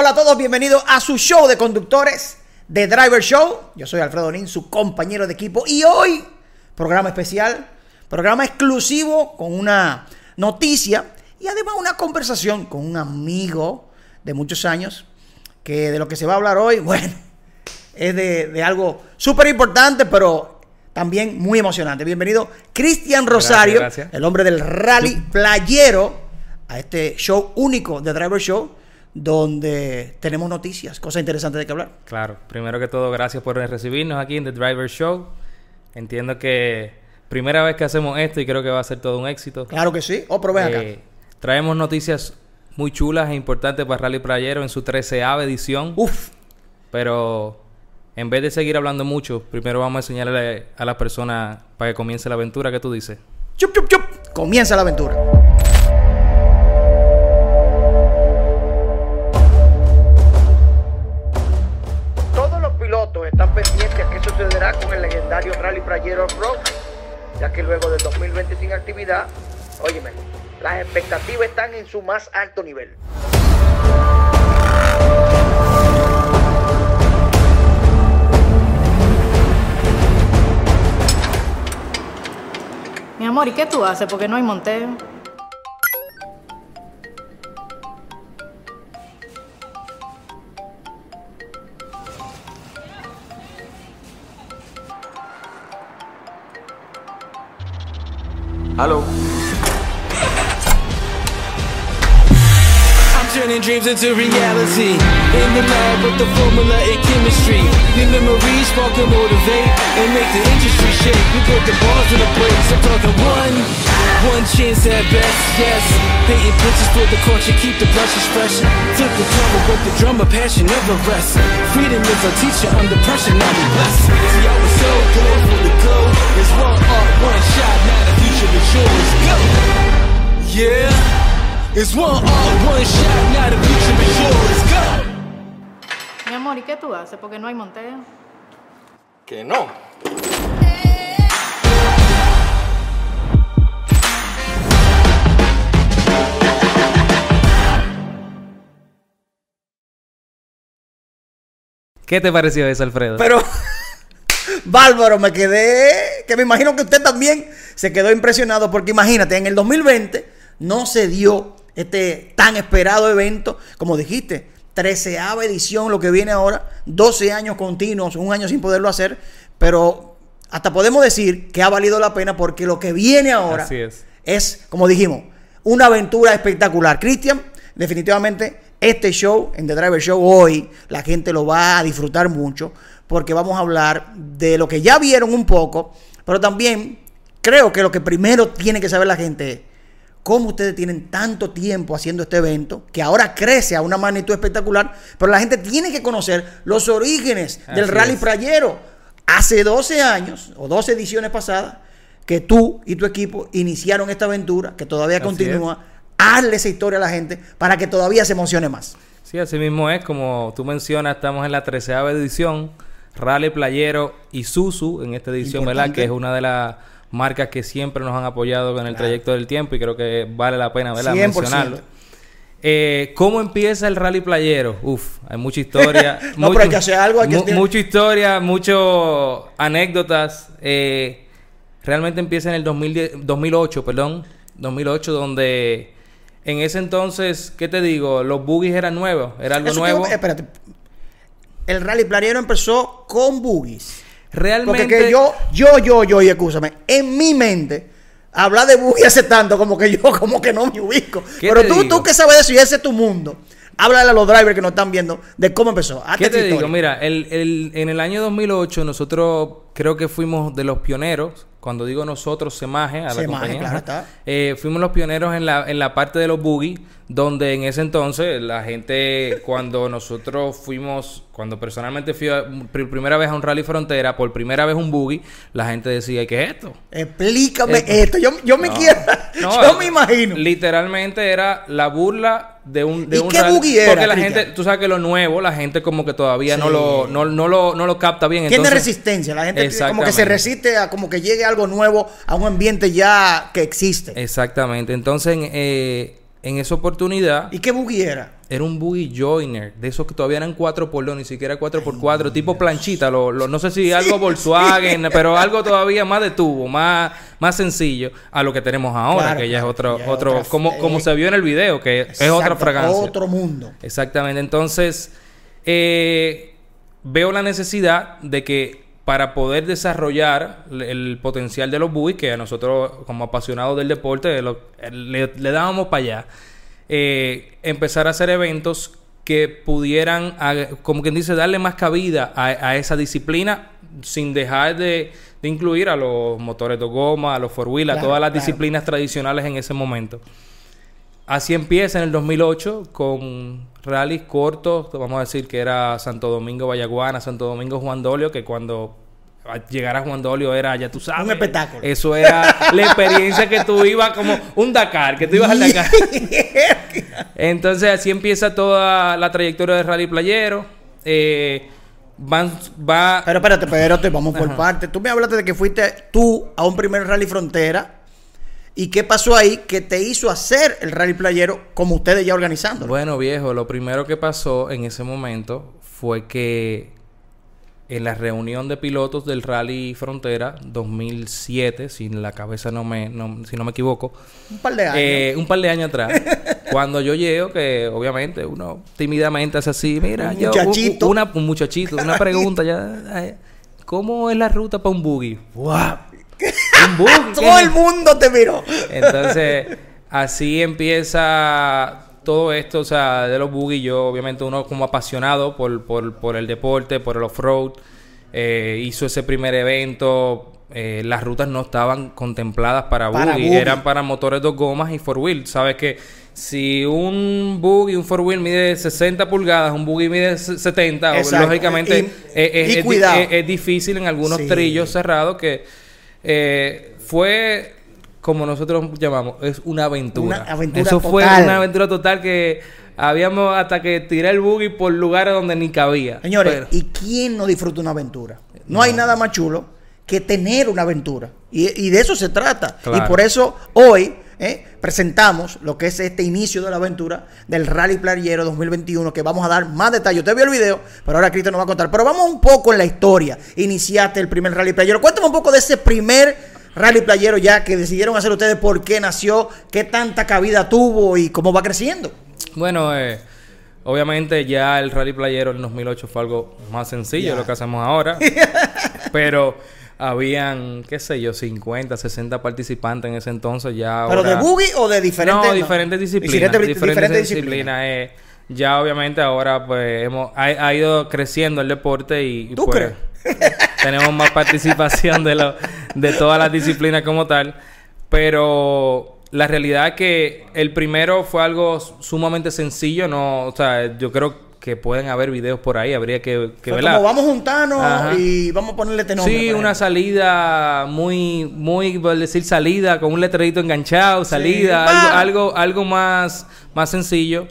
Hola a todos, bienvenidos a su show de conductores, The Driver Show. Yo soy Alfredo Lin, su compañero de equipo, y hoy, programa especial, programa exclusivo con una noticia y además una conversación con un amigo de muchos años, que de lo que se va a hablar hoy, bueno, es de algo súper importante, pero también muy emocionante. Bienvenido Cristian Rosario, gracias. El hombre del Rally Playero, a este show único de Driver Show, donde tenemos noticias, cosas interesantes de que hablar. Claro, primero que todo, gracias por recibirnos aquí en The Driver Show. Entiendo que primera vez que hacemos esto y creo que va a ser todo un éxito. Claro que sí. Oh, pero ven acá. Traemos noticias muy chulas e importantes para Rally Playero en su 13ª edición. Uf. Pero en vez de seguir hablando mucho, primero vamos a enseñarle a las personas para que comience la aventura. ¿Qué tú dices? ¡Chup, chup, chup! Comienza la aventura. Todos los pilotos están pendientes a qué sucederá con el legendario Rally Playero Rock, ya que luego del 2020 sin actividad, óyeme, las expectativas están en su más alto nivel. Mi amor, ¿y qué tú haces? Porque no hay monteo. Hello. Turning dreams into reality. In the lab with the formula and chemistry. New memories spark and motivate and make the industry shake. We put the balls in the brakes. I'm talking one chance at best. Yes, painting pictures for the culture, keep the brushes fresh. Flip the drummer, work the drummer, passion never rests. Freedom is our teacher under pressure. Now we blessed. See, I was so good for the go. It's one art, one shot. Now the future is yours. Go. Yeah. It's one art, one shot, now the future is yours, go. Mi amor, ¿y qué tú haces? Porque no hay monteo. Que no. ¿Qué te pareció eso, Alfredo? Pero bárbaro, me quedé, que me imagino que usted también se quedó impresionado, porque imagínate, en el 2020 no se dio este tan esperado evento, como dijiste, 13ª edición, lo que viene ahora, 12 años continuos, un año sin poderlo hacer, pero hasta podemos decir que ha valido la pena porque lo que viene ahora es, como dijimos, una aventura espectacular. Cristian, definitivamente este show, en The Driver Show, hoy la gente lo va a disfrutar mucho porque vamos a hablar de lo que ya vieron un poco, pero también creo que lo que primero tiene que saber la gente es cómo ustedes tienen tanto tiempo haciendo este evento, que ahora crece a una magnitud espectacular, pero la gente tiene que conocer los orígenes del Rally Playero. Hace 12 años, o 12 ediciones pasadas, que tú y tu equipo iniciaron esta aventura, que todavía continúa. Hazle esa historia a la gente para que todavía se emocione más. Sí, así mismo es. Como tú mencionas, estamos en la 13ª edición. Rally Playero y Susu en esta edición, ¿verdad? Que es una de las marcas que siempre nos han apoyado en el trayecto del tiempo y creo que vale la pena, ¿verdad?, mencionarlo. ¿Cómo empieza el Rally Playero? Uf, hay mucha historia. No, pero hay que hacer algo. Mucha historia, muchas anécdotas. Realmente empieza en el 2008, donde en ese entonces, ¿qué te digo? Los buggies eran nuevos, era algo nuevo. Espérate. El Rally Playero empezó con buggies. Realmente. Porque que y escúchame, en mi mente, hablar de buggy hace tanto como que yo como que no me ubico. Pero tú que sabes de eso y ese es tu mundo. Háblale a los drivers que nos están viendo de cómo empezó. Hazte ¿Qué te digo? Mira, en el año 2008 nosotros creo que fuimos de los pioneros. Cuando digo nosotros, Semaje, a la compañía. Claro, está. Fuimos los pioneros en la parte de los buggy, donde en ese entonces la gente, cuando personalmente fui por primera vez a un Rally Frontera, por primera vez un buggy, la gente decía, ¿qué es esto? Explícame esto. Yo me imagino. Literalmente era la burla de un ¿Y qué buggy era? Porque la gente, tú sabes que lo nuevo, la gente como que todavía no lo capta bien. Tiene resistencia, la gente como que se resiste a como que llegue algo nuevo a un ambiente ya que existe. Exactamente. Entonces en esa oportunidad... ¿Y qué buggy era? Era un buggy joiner, de esos que todavía eran 4x2, ni siquiera 4x4, ay, tipo Dios. Planchita, no sé si sí, algo Volkswagen, sí, pero algo todavía más de tubo, más sencillo a lo que tenemos ahora, claro, que ya es otro como se vio en el video, que exacto, es otra fragancia. Otro mundo. Exactamente, entonces veo la necesidad de que para poder desarrollar el potencial de los buggy, que a nosotros como apasionados del deporte le dábamos para allá, empezar a hacer eventos que pudieran, como quien dice, darle más cabida a esa disciplina sin dejar de incluir a los motores de goma, a los four wheel, claro, a todas las claro, disciplinas tradicionales en ese momento. Así empieza en el 2008 con rallies cortos, vamos a decir que era Santo Domingo, Vallaguana, Santo Domingo, Juan Dolio, que cuando llegara Juan Dolio era, ya tú sabes... Un espectáculo. Eso era la experiencia que tú ibas como un Dakar, que tú ibas al Dakar. Entonces así empieza toda la trayectoria de Rally Playero. Pero espérate, vamos por partes. Tú me hablaste de que fuiste tú a un primer Rally Frontera. ¿Y qué pasó ahí que te hizo hacer el Rally Playero como ustedes ya organizando? Bueno, viejo, lo primero que pasó en ese momento fue que en la reunión de pilotos del Rally Frontera 2007, si no me equivoco, un par de años atrás, cuando yo llego, que obviamente uno tímidamente hace así, mira, un muchachito, una pregunta ya, ¿cómo es la ruta para un buggy? ¡Guau! Todo el mundo te miró. Entonces, así empieza todo esto, o sea, de los buggy. Yo, obviamente, uno como apasionado por el deporte, por el off-road, hizo ese primer evento. Las rutas no estaban contempladas para buggy, eran para motores dos gomas y four wheel. Sabes que si un buggy, un four wheel mide 60 pulgadas, un buggy mide 70, lógicamente es difícil en algunos trillos cerrados que... fue como nosotros llamamos, es una aventura. Fue una aventura total que habíamos hasta que tirar el buggy por lugares donde ni cabía. Señores, pero... ¿y quién no disfruta una aventura? No hay nada más chulo que tener una aventura. Y de eso se trata. Claro. Y por eso hoy presentamos lo que es este inicio de la aventura del Rally Playero 2021, que vamos a dar más detalles. Usted vio el video, pero ahora Cristian nos va a contar. Pero vamos un poco en la historia. Iniciaste el primer Rally Playero. Cuéntame un poco de ese primer Rally Playero ya que decidieron hacer ustedes, por qué nació, qué tanta cabida tuvo y cómo va creciendo. Bueno, obviamente ya el Rally Playero en 2008 fue algo más sencillo de lo que hacemos ahora. Pero habían, qué sé yo, 50, 60 participantes en ese entonces ya. ¿Pero ahora... de buggy o de diferentes? No, diferentes disciplinas. Diferentes disciplinas. Ya obviamente ahora pues ha ido creciendo el deporte y ¿tú pues, crees? Tenemos más participación de todas las disciplinas como tal. Pero... la realidad es que el primero fue algo sumamente sencillo, no, o sea, yo creo que pueden haber videos por ahí, habría que verla. Como vamos juntarnos y vamos a ponerle este nombre. Sí, una salida muy, por decir salida, con un letrerito enganchado, salida, sí, algo más sencillo.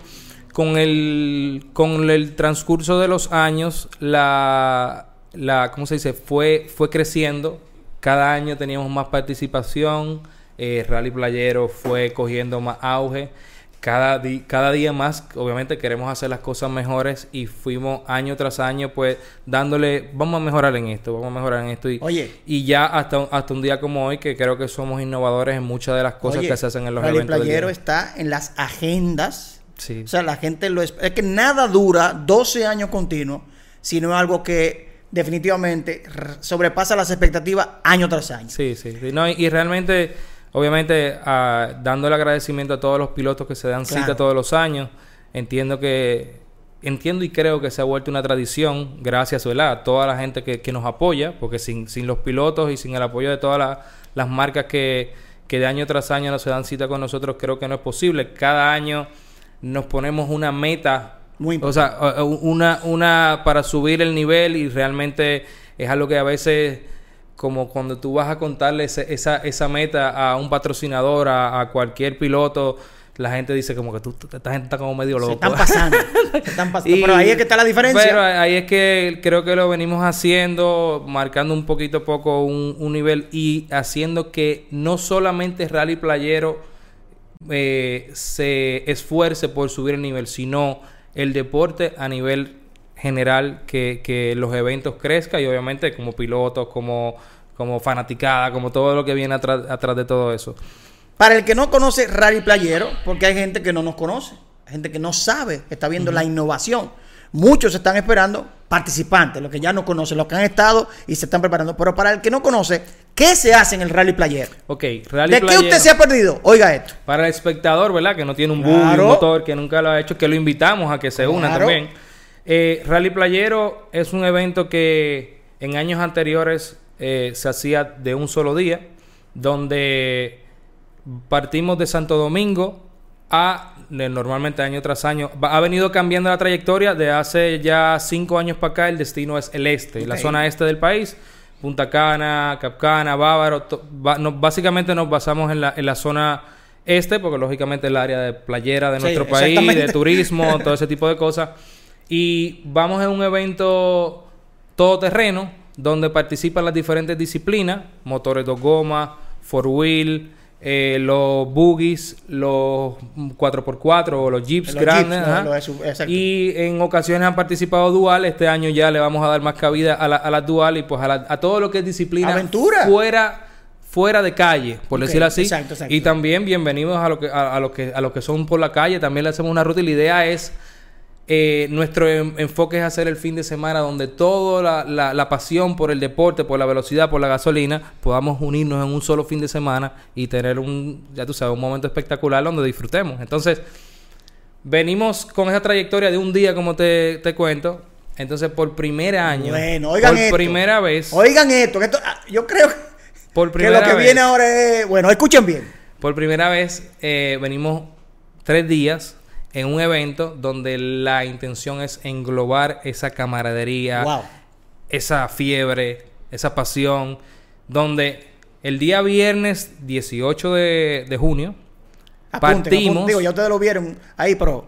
Con el transcurso de los años, la ¿cómo se dice? Fue creciendo. Cada año teníamos más participación. Rally Playero fue cogiendo más auge. Cada día más, obviamente, queremos hacer las cosas mejores y fuimos año tras año, pues, dándole, vamos a mejorar en esto. Y ya hasta un día como hoy, que creo que somos innovadores en muchas de las cosas que se hacen en los eventos. Rally Playero está en las agendas. Sí. O sea, la gente lo es que nada dura 12 años continuos, sino algo que definitivamente sobrepasa las expectativas año tras año. Sí. No, y realmente, obviamente, dando el agradecimiento a todos los pilotos que se dan cita todos los años, entiendo y creo que se ha vuelto una tradición, gracias a toda la gente que nos apoya, porque sin los pilotos y sin el apoyo de todas las marcas que de año tras año no se dan cita con nosotros, creo que no es posible. Cada año nos ponemos una meta muy importante. O sea, una para subir el nivel, y realmente es algo que a veces, como cuando tú vas a contarle esa meta a un patrocinador, a cualquier piloto, la gente dice como que esta gente está como medio loco. Se están pasando. Pero ahí es que está la diferencia. Pero ahí es que creo que lo venimos haciendo, marcando un poquito a poco un nivel y haciendo que no solamente Rally Playero se esfuerce por subir el nivel, sino el deporte a nivel general, que los eventos crezcan, y obviamente como pilotos, como fanaticada, como todo lo que viene atrás de todo eso. Para el que no conoce Rally Playero, porque hay gente que no nos conoce, hay gente que no sabe, está viendo la innovación. Muchos están esperando participantes, los que ya no conocen, los que han estado y se están preparando. Pero para el que no conoce, ¿qué se hace en el Rally Playero? Okay, ¿De qué usted se ha perdido? Oiga esto. Para el espectador, ¿verdad? Que no tiene un buggy, un motor, que nunca lo ha hecho, que lo invitamos a que se una también. Rally Playero es un evento que en años anteriores se hacía de un solo día, donde partimos de Santo Domingo a, normalmente año tras año, ha venido cambiando la trayectoria. De hace ya 5 años para acá el destino es el este, la zona este del país, Punta Cana, Cap Cana, Bávaro, básicamente nos basamos en la zona este, porque lógicamente es el área de playera de nuestro país, de turismo, todo ese tipo de cosas. Y vamos en un evento todoterreno, donde participan las diferentes disciplinas: motores 2 gomas, 4-wheel, los buggies, los 4x4 o los jeeps grandes. Y en ocasiones han participado dual. Este año ya le vamos a dar más cabida a las dual, y pues a todo lo que es disciplina aventura fuera de calle, por decirlo así. Exacto. Y también bienvenidos a los que son por la calle. También le hacemos una ruta, y la idea es, nuestro enfoque es hacer el fin de semana donde toda la pasión por el deporte, por la velocidad, por la gasolina, podamos unirnos en un solo fin de semana y tener un momento espectacular donde disfrutemos. Entonces, venimos con esa trayectoria de un día, como te cuento. Entonces, por primera vez venimos 3 días en un evento donde la intención es englobar esa camaradería, esa fiebre, esa pasión, donde el día viernes 18 de junio partimos, ya ustedes lo vieron ahí, pero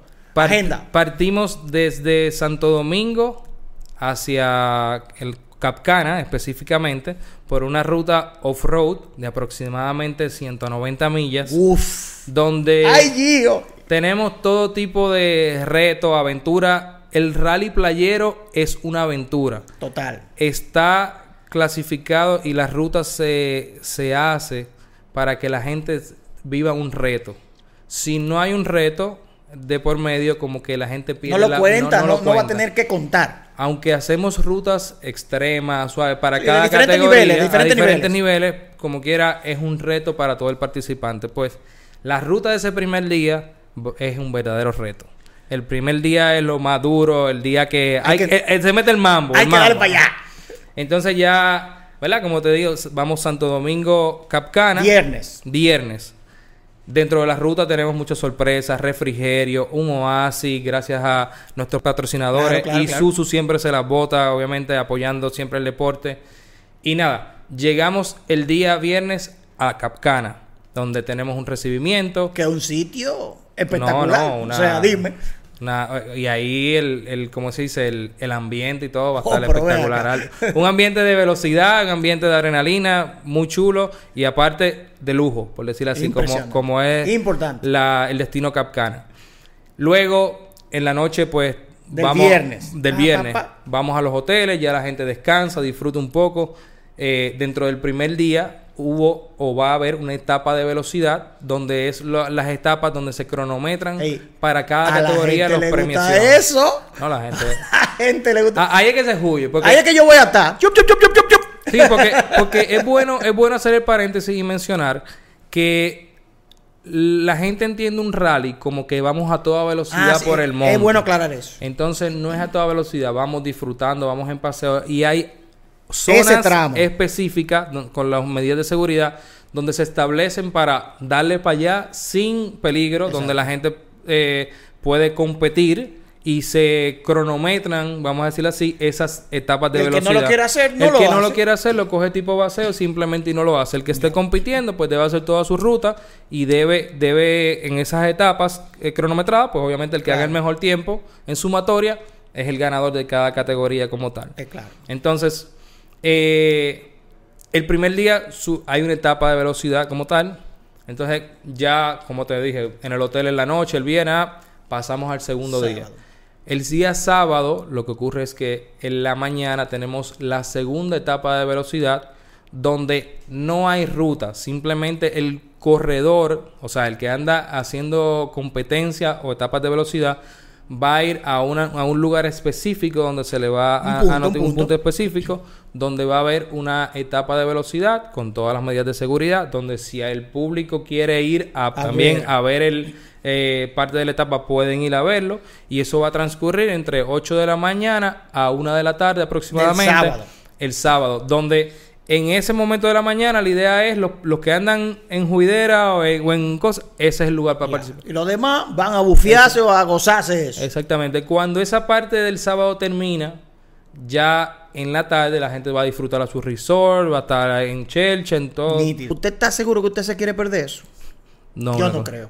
partimos desde Santo Domingo hacia el Cap Cana, específicamente por una ruta off-road de aproximadamente 190 millas. Uf. Donde tenemos todo tipo de retos, aventuras. El Rally Playero es una aventura. Total. Está clasificado, y la ruta se hace para que la gente viva un reto. Si no hay un reto de por medio, como que la gente pierde. No va a tener que contar. Aunque hacemos rutas extremas, suaves, para cada categoría, diferentes niveles, como quiera, es un reto para todo el participante. Pues la ruta de ese primer día es un verdadero reto. El primer día es lo más duro, el día que se mete el mambo. Hay que darle para allá. Entonces ya, ¿verdad? Como te digo, vamos Santo Domingo, Cap Cana. Viernes. Dentro de la ruta tenemos muchas sorpresas, refrigerio, un oasis, gracias a nuestros patrocinadores. Claro. Susu siempre se las bota, obviamente apoyando siempre el deporte. Y nada, llegamos el día viernes a Cap Cana, donde tenemos un recibimiento. Que es un sitio espectacular. Dime. Y ahí el ambiente y todo va a estar espectacular. Un ambiente de velocidad, un ambiente de adrenalina, muy chulo, y aparte de lujo, por decirlo así, como es importante el destino Cap Cana. Luego, en la noche, pues vamos a los hoteles, ya la gente descansa, disfruta un poco. Dentro del primer día hubo o va a haber una etapa de velocidad, donde es las etapas donde se cronometran para cada categoría los premiaciones. Eso. No, la gente le gusta. Ahí es que se huye. Ahí es que yo voy a estar. Chup. Sí, porque es bueno hacer el paréntesis y mencionar que la gente entiende un rally como que vamos a toda velocidad por el mundo. Es bueno aclarar eso. Entonces no es a toda velocidad, vamos disfrutando, vamos en paseo, y hay zonas específicas con las medidas de seguridad donde se establecen para darle para allá sin peligro. Exacto. Donde la gente puede competir y se cronometran, vamos a decirlo así, esas etapas de velocidad. El que no lo quiera hacer, lo coge tipo vaceo simplemente y no lo hace. El que esté compitiendo, pues debe hacer toda su ruta y debe en esas etapas cronometradas, pues obviamente el que haga el mejor tiempo en sumatoria es el ganador de cada categoría como tal. Entonces, el primer día hay una etapa de velocidad como tal. Entonces ya, como te dije, en el hotel en la noche, el viernes, pasamos al segundo día. El día sábado, lo que ocurre es que en la mañana tenemos la segunda etapa de velocidad, donde no hay ruta, simplemente el corredor, o sea, el que anda haciendo competencia o etapas de velocidad, va a ir a un lugar específico donde se le va a anotar un punto específico, donde va a haber una etapa de velocidad con todas las medidas de seguridad, donde si el público quiere ir a ver el parte de la etapa, pueden ir a verlo, y eso va a transcurrir entre 8 de la mañana a 1 de la tarde aproximadamente. El sábado, donde en ese momento de la mañana la idea es los que andan en juidera o en cosas, ese es el lugar para participar. Y los demás van a bufiarse o a gozarse eso. Exactamente. Cuando esa parte del sábado termina, ya en la tarde la gente va a disfrutar a su resort, va a estar en Chelcha, en todo. Nítido. ¿Usted está seguro que usted se quiere perder eso? No. Yo no creo.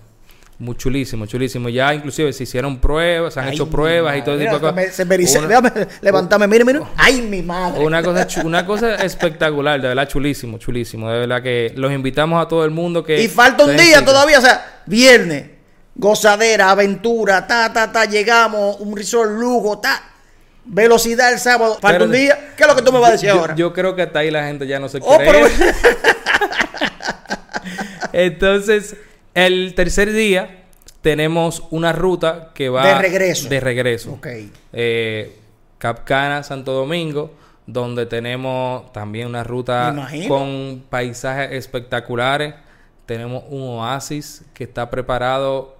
Muy chulísimo, chulísimo. Ya inclusive se hicieron pruebas, se han hecho pruebas y todo tipo de cosas. Levántame, mire. ¡Ay, mi madre! Una cosa espectacular, de verdad, chulísimo, chulísimo. De verdad que los invitamos a todo el mundo que... Y falta un día todavía, o sea, viernes, gozadera, aventura, llegamos, un resort lujo, velocidad el sábado, falta un día. ¿Qué es lo que tú me vas a decir ahora? Yo creo que hasta ahí la gente ya no se quiere ir. Entonces... El tercer día tenemos una ruta que va... De regreso. Ok. Cap Cana, Santo Domingo, donde tenemos también una ruta con paisajes espectaculares. Tenemos un oasis que está preparado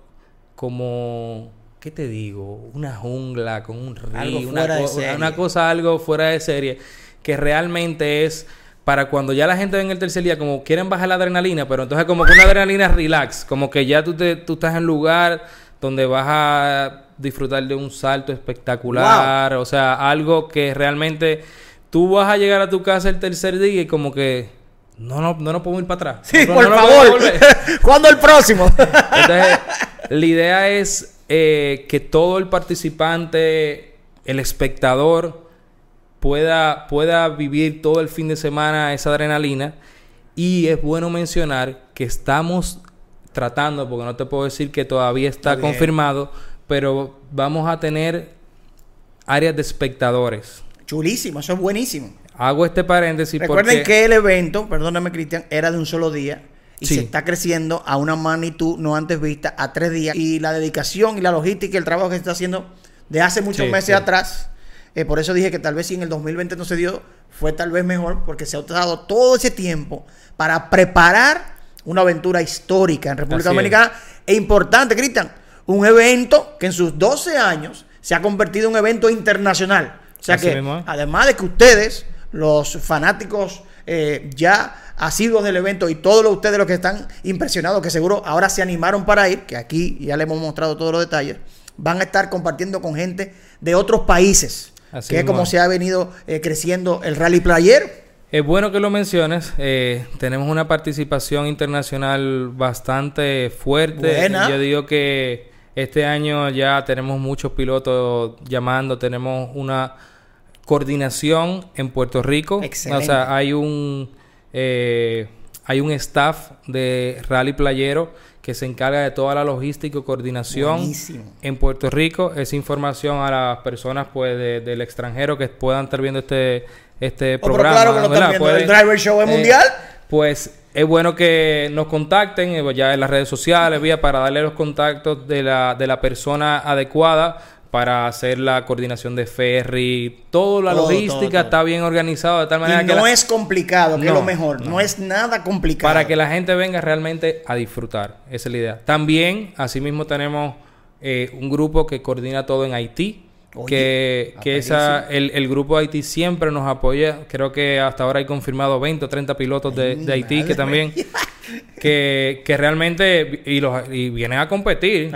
como... ¿Qué te digo? Una jungla con un río. Una cosa fuera de serie que realmente es... Para cuando ya la gente ve en el tercer día, como quieren bajar la adrenalina, pero entonces como que una adrenalina relax, como que ya tú estás en un lugar donde vas a disfrutar de un salto espectacular, wow. O sea, algo que realmente tú vas a llegar a tu casa el tercer día y como que no podemos ir para atrás. Sí, por favor. ¿Cuándo el próximo? Entonces, la idea es que todo el participante, el espectador... pueda vivir todo el fin de semana esa adrenalina. Y es bueno mencionar que estamos tratando, porque no te puedo decir que todavía está confirmado, pero vamos a tener áreas de espectadores. Chulísimo, eso es buenísimo. Hago este paréntesis. Recuerden que el evento, perdóname Cristian, era de un solo día. Y se está creciendo a una magnitud no antes vista, a 3 días. Y la dedicación y la logística y el trabajo que se está haciendo de hace muchos meses atrás... por eso dije que tal vez si en el 2020 no se dio, fue tal vez mejor, porque se ha dado todo ese tiempo para preparar una aventura histórica en República Dominicana. E importante, Cristian, un evento que en sus 12 años se ha convertido en un evento internacional. O sea que, además de que ustedes, los fanáticos ya asiduos del evento y todos ustedes los que están impresionados, que seguro ahora se animaron para ir, que aquí ya le hemos mostrado todos los detalles, van a estar compartiendo con gente de otros países. Así que es como se ha venido creciendo el Rally Playero. Es bueno que lo menciones. Tenemos una participación internacional bastante fuerte. Buena. Yo digo que este año ya tenemos muchos pilotos llamando. Tenemos una coordinación en Puerto Rico. Excelente. O sea, hay un staff de Rally Playero que se encarga de toda la logística y coordinación. Buenísimo. En Puerto Rico. Esa información a las personas pues del extranjero que puedan estar viendo este programa. Pero claro que lo están viendo. El Driver Show es mundial. Pues es bueno que nos contacten ya en las redes sociales, vía para darle los contactos de la persona adecuada para hacer la coordinación de ferry. Toda la logística todo. Está bien organizado de tal manera y que... No es complicado, que es lo mejor. No es nada complicado. Para que la gente venga realmente a disfrutar. Esa es la idea. También, asimismo, tenemos un grupo que coordina todo en Haití. Oye, que el grupo de Haití siempre nos apoya. Creo que hasta ahora hay confirmado 20 o 30 pilotos de Haití que también... Que realmente y vienen a competir.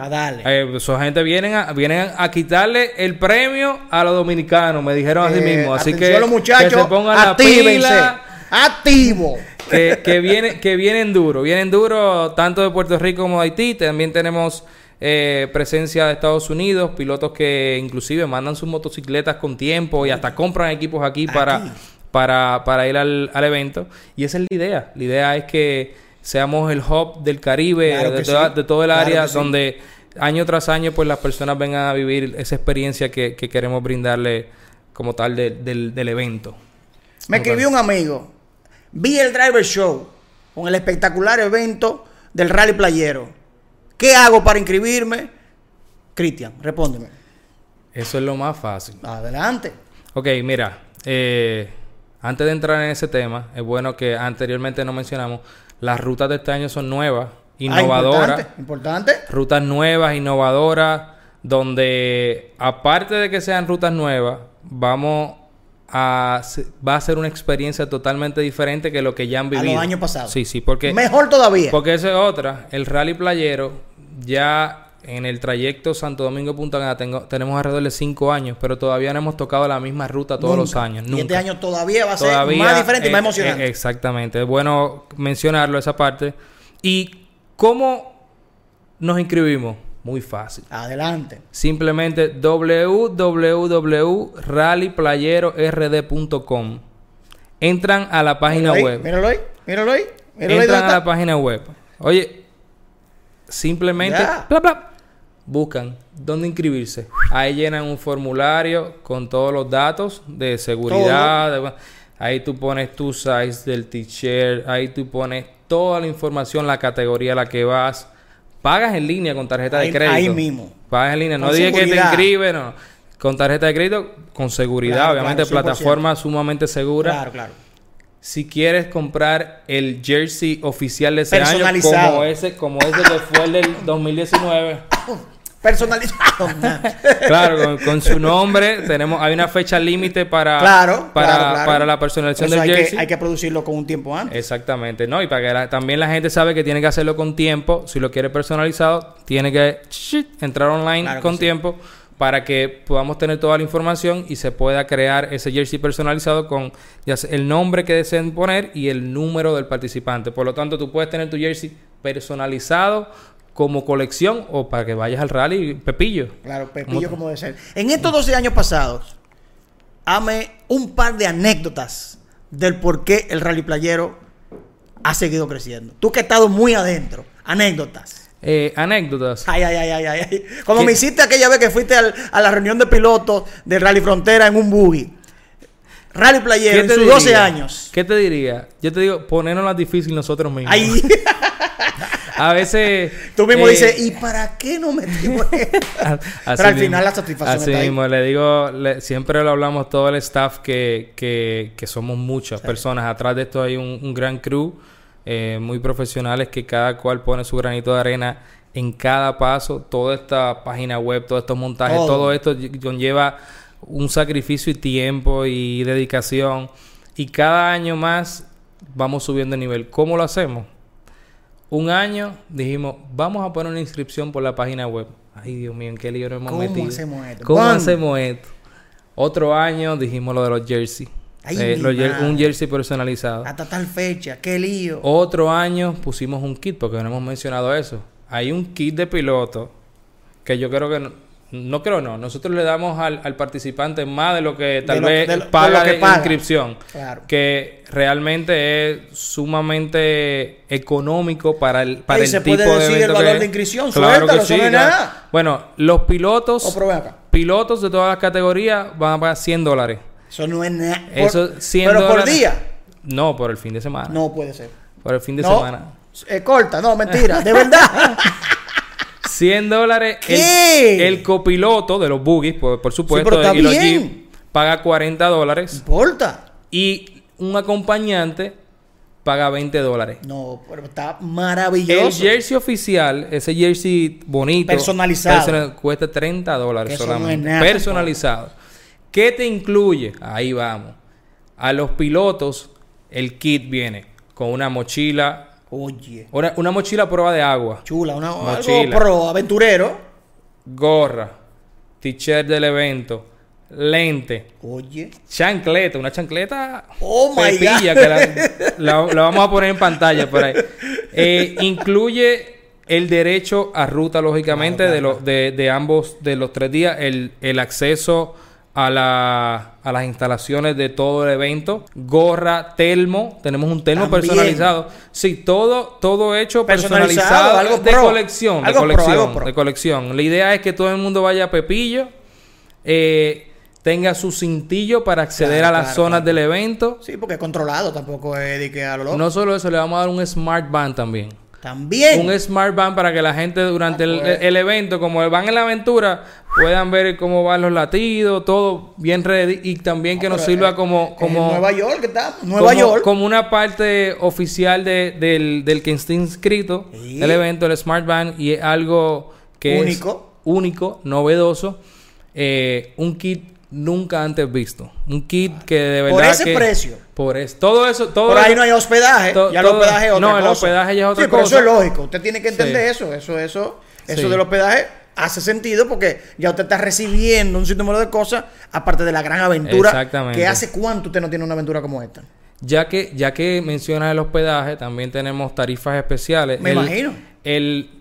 Su gente vienen a quitarle el premio a los dominicanos, me dijeron así mismo. Así que los muchachos, que se pongan actívense, la pila. ¡Activo! Que vienen duro, tanto de Puerto Rico como de Haití. También tenemos presencia de Estados Unidos, pilotos que inclusive mandan sus motocicletas con tiempo y hasta compran equipos aquí para ir al evento. Y esa es la idea. La idea es que seamos el hub del Caribe, claro, de todo el área, sí, donde año tras año pues las personas vengan a vivir esa experiencia que queremos brindarle como tal del evento. Me escribió un amigo: vi el Driver Show con el espectacular evento del Rally Playero. ¿Qué hago para inscribirme? Cristian, respóndeme. Eso es lo más fácil. Adelante. Ok, mira, antes de entrar en ese tema, es bueno que anteriormente no mencionamos, las rutas de este año son nuevas, innovadoras. Importante. Rutas nuevas, innovadoras, donde aparte de que sean rutas nuevas, va a ser una experiencia totalmente diferente que lo que ya han vivido. A los años pasados. Sí, sí, porque... Mejor todavía. Porque esa es otra. El Rally Playero, ya en el trayecto Santo Domingo-Punta Cana tenemos alrededor de 5 años, pero todavía no hemos tocado la misma ruta todos los años. Nunca. Y este año todavía va a ser más diferente y más emocionante. Exactamente. Es bueno mencionarlo, esa parte. ¿Y cómo nos inscribimos? Muy fácil. Adelante. Simplemente www.rallyplayero.rd.com. Entran a la página web. Míralo ahí, míralo ahí. Entran a la página web. Oye, simplemente buscan dónde inscribirse. Ahí llenan un formulario con todos los datos de seguridad. Ahí tú pones tu size del t-shirt. Ahí tú pones toda la información, la categoría a la que vas. Pagas en línea con tarjeta de crédito. Ahí mismo. Pagas en línea. No digas que te inscribes, no. Con tarjeta de crédito, con seguridad. Claro, obviamente, claro, plataforma sumamente segura. Claro, claro. Si quieres comprar el jersey oficial de ese año, como ese que fue el del 2019. Personalizado. Claro, con su nombre. Hay una fecha límite para la personalización del jersey. Hay que producirlo con un tiempo antes. Exactamente, ¿no? Y para que también la gente sabe que tiene que hacerlo con tiempo. Si lo quiere personalizado, tiene que entrar online tiempo para que podamos tener toda la información y se pueda crear ese jersey personalizado con ya el nombre que deseen poner y el número del participante. Por lo tanto, tú puedes tener tu jersey personalizado como colección o para que vayas al rally pepillo. Claro, pepillo como debe ser. En estos 12 años pasados, dame un par de anécdotas del por qué el Rally Playero ha seguido creciendo. Tú que has estado muy adentro. Anécdotas. Ay. Como me hiciste aquella vez que fuiste a la reunión de pilotos de Rally Frontera en un buggy. Rally Playero en sus 12 años. ¿Qué te diría? Yo te digo, ponernos la difícil nosotros mismos. Ay. A veces... Tú mismo dices, ¿y para qué no me digo esto? Pero al final la satisfacción está ahí. Así mismo, siempre lo hablamos todo el staff que somos muchas personas. Atrás de esto hay un gran crew, muy profesionales, que cada cual pone su granito de arena en cada paso. Toda esta página web, todos estos montajes, todo esto conlleva un sacrificio y tiempo y dedicación. Y cada año más vamos subiendo el nivel. ¿Cómo lo hacemos? Un año dijimos, vamos a poner una inscripción por la página web. Ay, Dios mío, ¿en qué libro hemos metido? ¿Cómo hacemos esto? Otro año dijimos lo de los jerseys. Un jersey personalizado. Hasta tal fecha, qué lío. Otro año pusimos un kit, porque no hemos mencionado eso. Hay un kit de piloto que yo creo que... Nosotros le damos al participante más de lo que paga de inscripción. Claro. Que realmente es sumamente económico para el tipo de evento. ¿Se puede decir el valor de inscripción? Claro que sí. Nada. Bueno, los pilotos de todas las categorías van a pagar $100. Eso no es nada. ¿Pero por día? No, por el fin de semana. No puede ser. Por el fin de semana. Corta, no, mentira. De verdad. $100. El copiloto de los buggies, por supuesto, sí, y los jeep, paga $40. Importa. Y un acompañante paga $20. No, pero está maravilloso. El jersey oficial, ese jersey bonito, personalizado, cuesta $30 solamente. No es nada, personalizado. ¿Qué te incluye? Ahí vamos. A los pilotos, el kit viene con una mochila. Oye. Una mochila a prueba de agua. Chula, algo pro, aventurero. Gorra, t-shirt del evento, lente. Oye. Chancleta, una chancleta pepilla, que la vamos a poner en pantalla por ahí. Incluye el derecho a ruta, lógicamente, de ambos, de los 3 días, el acceso a las instalaciones de todo el evento. Gorra, termo, tenemos un termo también personalizado. Sí, todo hecho personalizado, algo de colección, de colección. La idea es que todo el mundo vaya a Pepillo, tenga su cintillo para acceder a las zonas del evento. Sí, porque es controlado, tampoco es de que a lo loco. No solo eso, le vamos a dar un smart band también. Un smart band para que la gente durante el evento, como van en la aventura, puedan ver cómo van los latidos, todo bien ready. Y también que nos sirva como Nueva York, ¿qué tal? Como una parte oficial del que esté inscrito, el evento, el smart band. Y es algo que es único, novedoso. Un kit nunca antes visto. Un kit que de verdad. Por ese precio. Por eso. Todo eso. Por ahí no hay hospedaje. Ya el hospedaje es otra cosa. No, el hospedaje ya es otra cosa. Sí, pero eso es lógico. Usted tiene que entender eso del hospedaje hace sentido porque ya usted está recibiendo un sinnúmero de cosas, aparte de la gran aventura. Exactamente. Que hace cuánto usted no tiene una aventura como esta. Ya que mencionas el hospedaje, también tenemos tarifas especiales. Me imagino.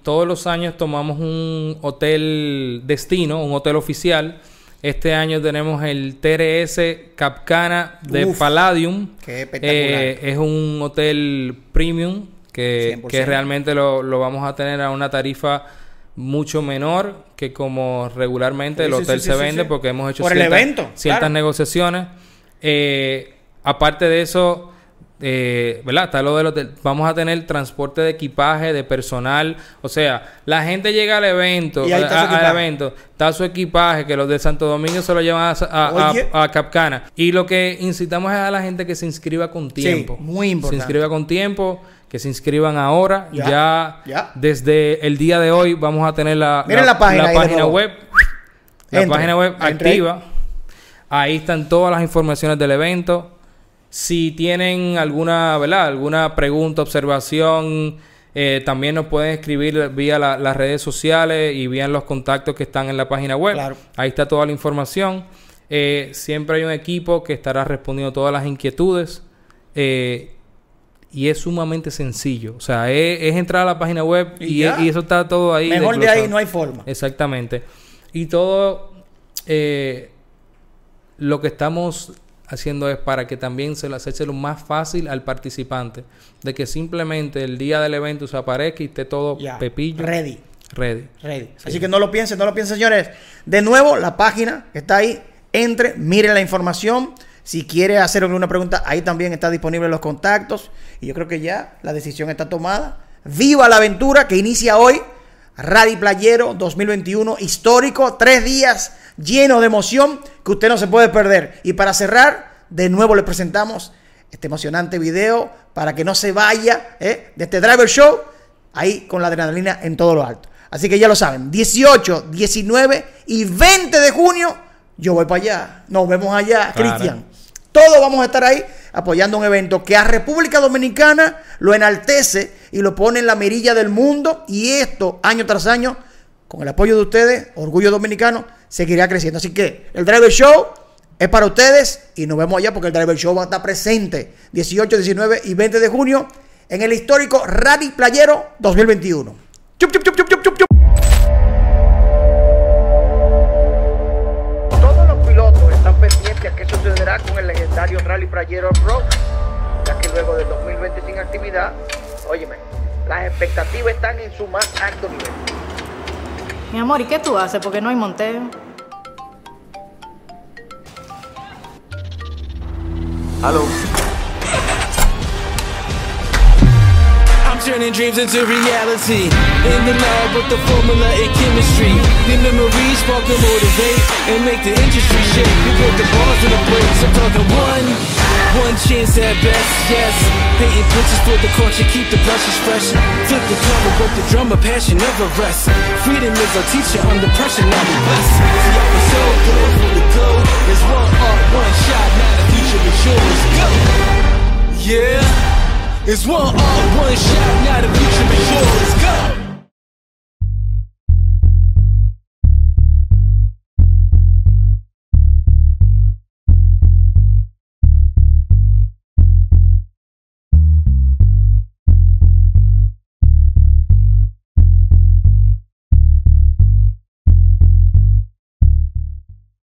Todos los años tomamos un hotel destino, un hotel oficial. Este año tenemos el TRS Cap Cana de Palladium. Qué espectacular. Es un hotel premium que realmente lo vamos a tener a una tarifa mucho menor que como regularmente el hotel se vende porque hemos hecho ciertas negociaciones. Aparte de eso, ¿verdad? Está lo del hotel. Vamos a tener transporte de equipaje, de personal. O sea, la gente llega al evento. Y ahí está al evento. Está su equipaje, que los de Santo Domingo se lo llevan a Cap Cana. Y lo que incitamos es a la gente que se inscriba con tiempo. Sí, muy importante. Se inscriba con tiempo, que se inscriban ahora. Ya. Desde el día de hoy vamos a tener la página web activa. Ahí están todas las informaciones del evento. Si tienen alguna, ¿verdad?, alguna pregunta, observación, también nos pueden escribir vía las redes sociales y vía los contactos que están en la página web. Claro. Ahí está toda la información. Siempre hay un equipo que estará respondiendo todas las inquietudes. Y es sumamente sencillo. O sea, es entrar a la página web y eso está todo ahí. Mejor de ahí no hay forma. Exactamente. Y todo lo que estamos haciendo es para que también se lo hace lo más fácil al participante, de que simplemente el día del evento se aparezca y esté todo Pepillo. Ready. Sí. Así que no lo piensen, señores. De nuevo, la página está ahí. Entre, miren la información. Si quiere hacer alguna pregunta, ahí también está disponible los contactos. Y yo creo que ya la decisión está tomada. ¡Viva la aventura que inicia hoy! Rally Playero 2021 histórico, 3 días llenos de emoción que usted no se puede perder. Y para cerrar, de nuevo le presentamos este emocionante video para que no se vaya de este Driver Show, ahí con la adrenalina en todo lo alto. Así que ya lo saben, 18, 19 y 20 de junio yo voy para allá, nos vemos allá, claro. Cristian, todos vamos a estar ahí apoyando un evento que a República Dominicana lo enaltece y lo pone en la mirilla del mundo. Y esto, año tras año, con el apoyo de ustedes, Orgullo Dominicano, seguirá creciendo. Así que el Driver Show es para ustedes y nos vemos allá porque el Driver Show va a estar presente 18, 19 y 20 de junio en el histórico Rally Playero 2021. ¡Chup, chup, chup, chup, chup, chup, chup! Todos los pilotos están pendientes a qué sucederá con el legendario Rally Playero Rock, ya que luego del 2020 sin actividad, óyeme, las expectativas están en su más alto nivel. Mi amor, ¿y qué tú haces? Porque no hay monteo. Aló. I'm turning dreams into reality. In the lab with the formula and chemistry. The memories spark and motivate and make the industry shake. We put the balls in the brakes. I'm talking one chance at best, yes. Painting pictures for the culture, keep the brushes fresh. Flip the cover, work the drummer, passion never rests. Freedom is our teacher, under pressure, now we blessed. See, I was so good for the glow. It's one art, one shot, now the future is yours. Go! Yeah, it's one art, one shot.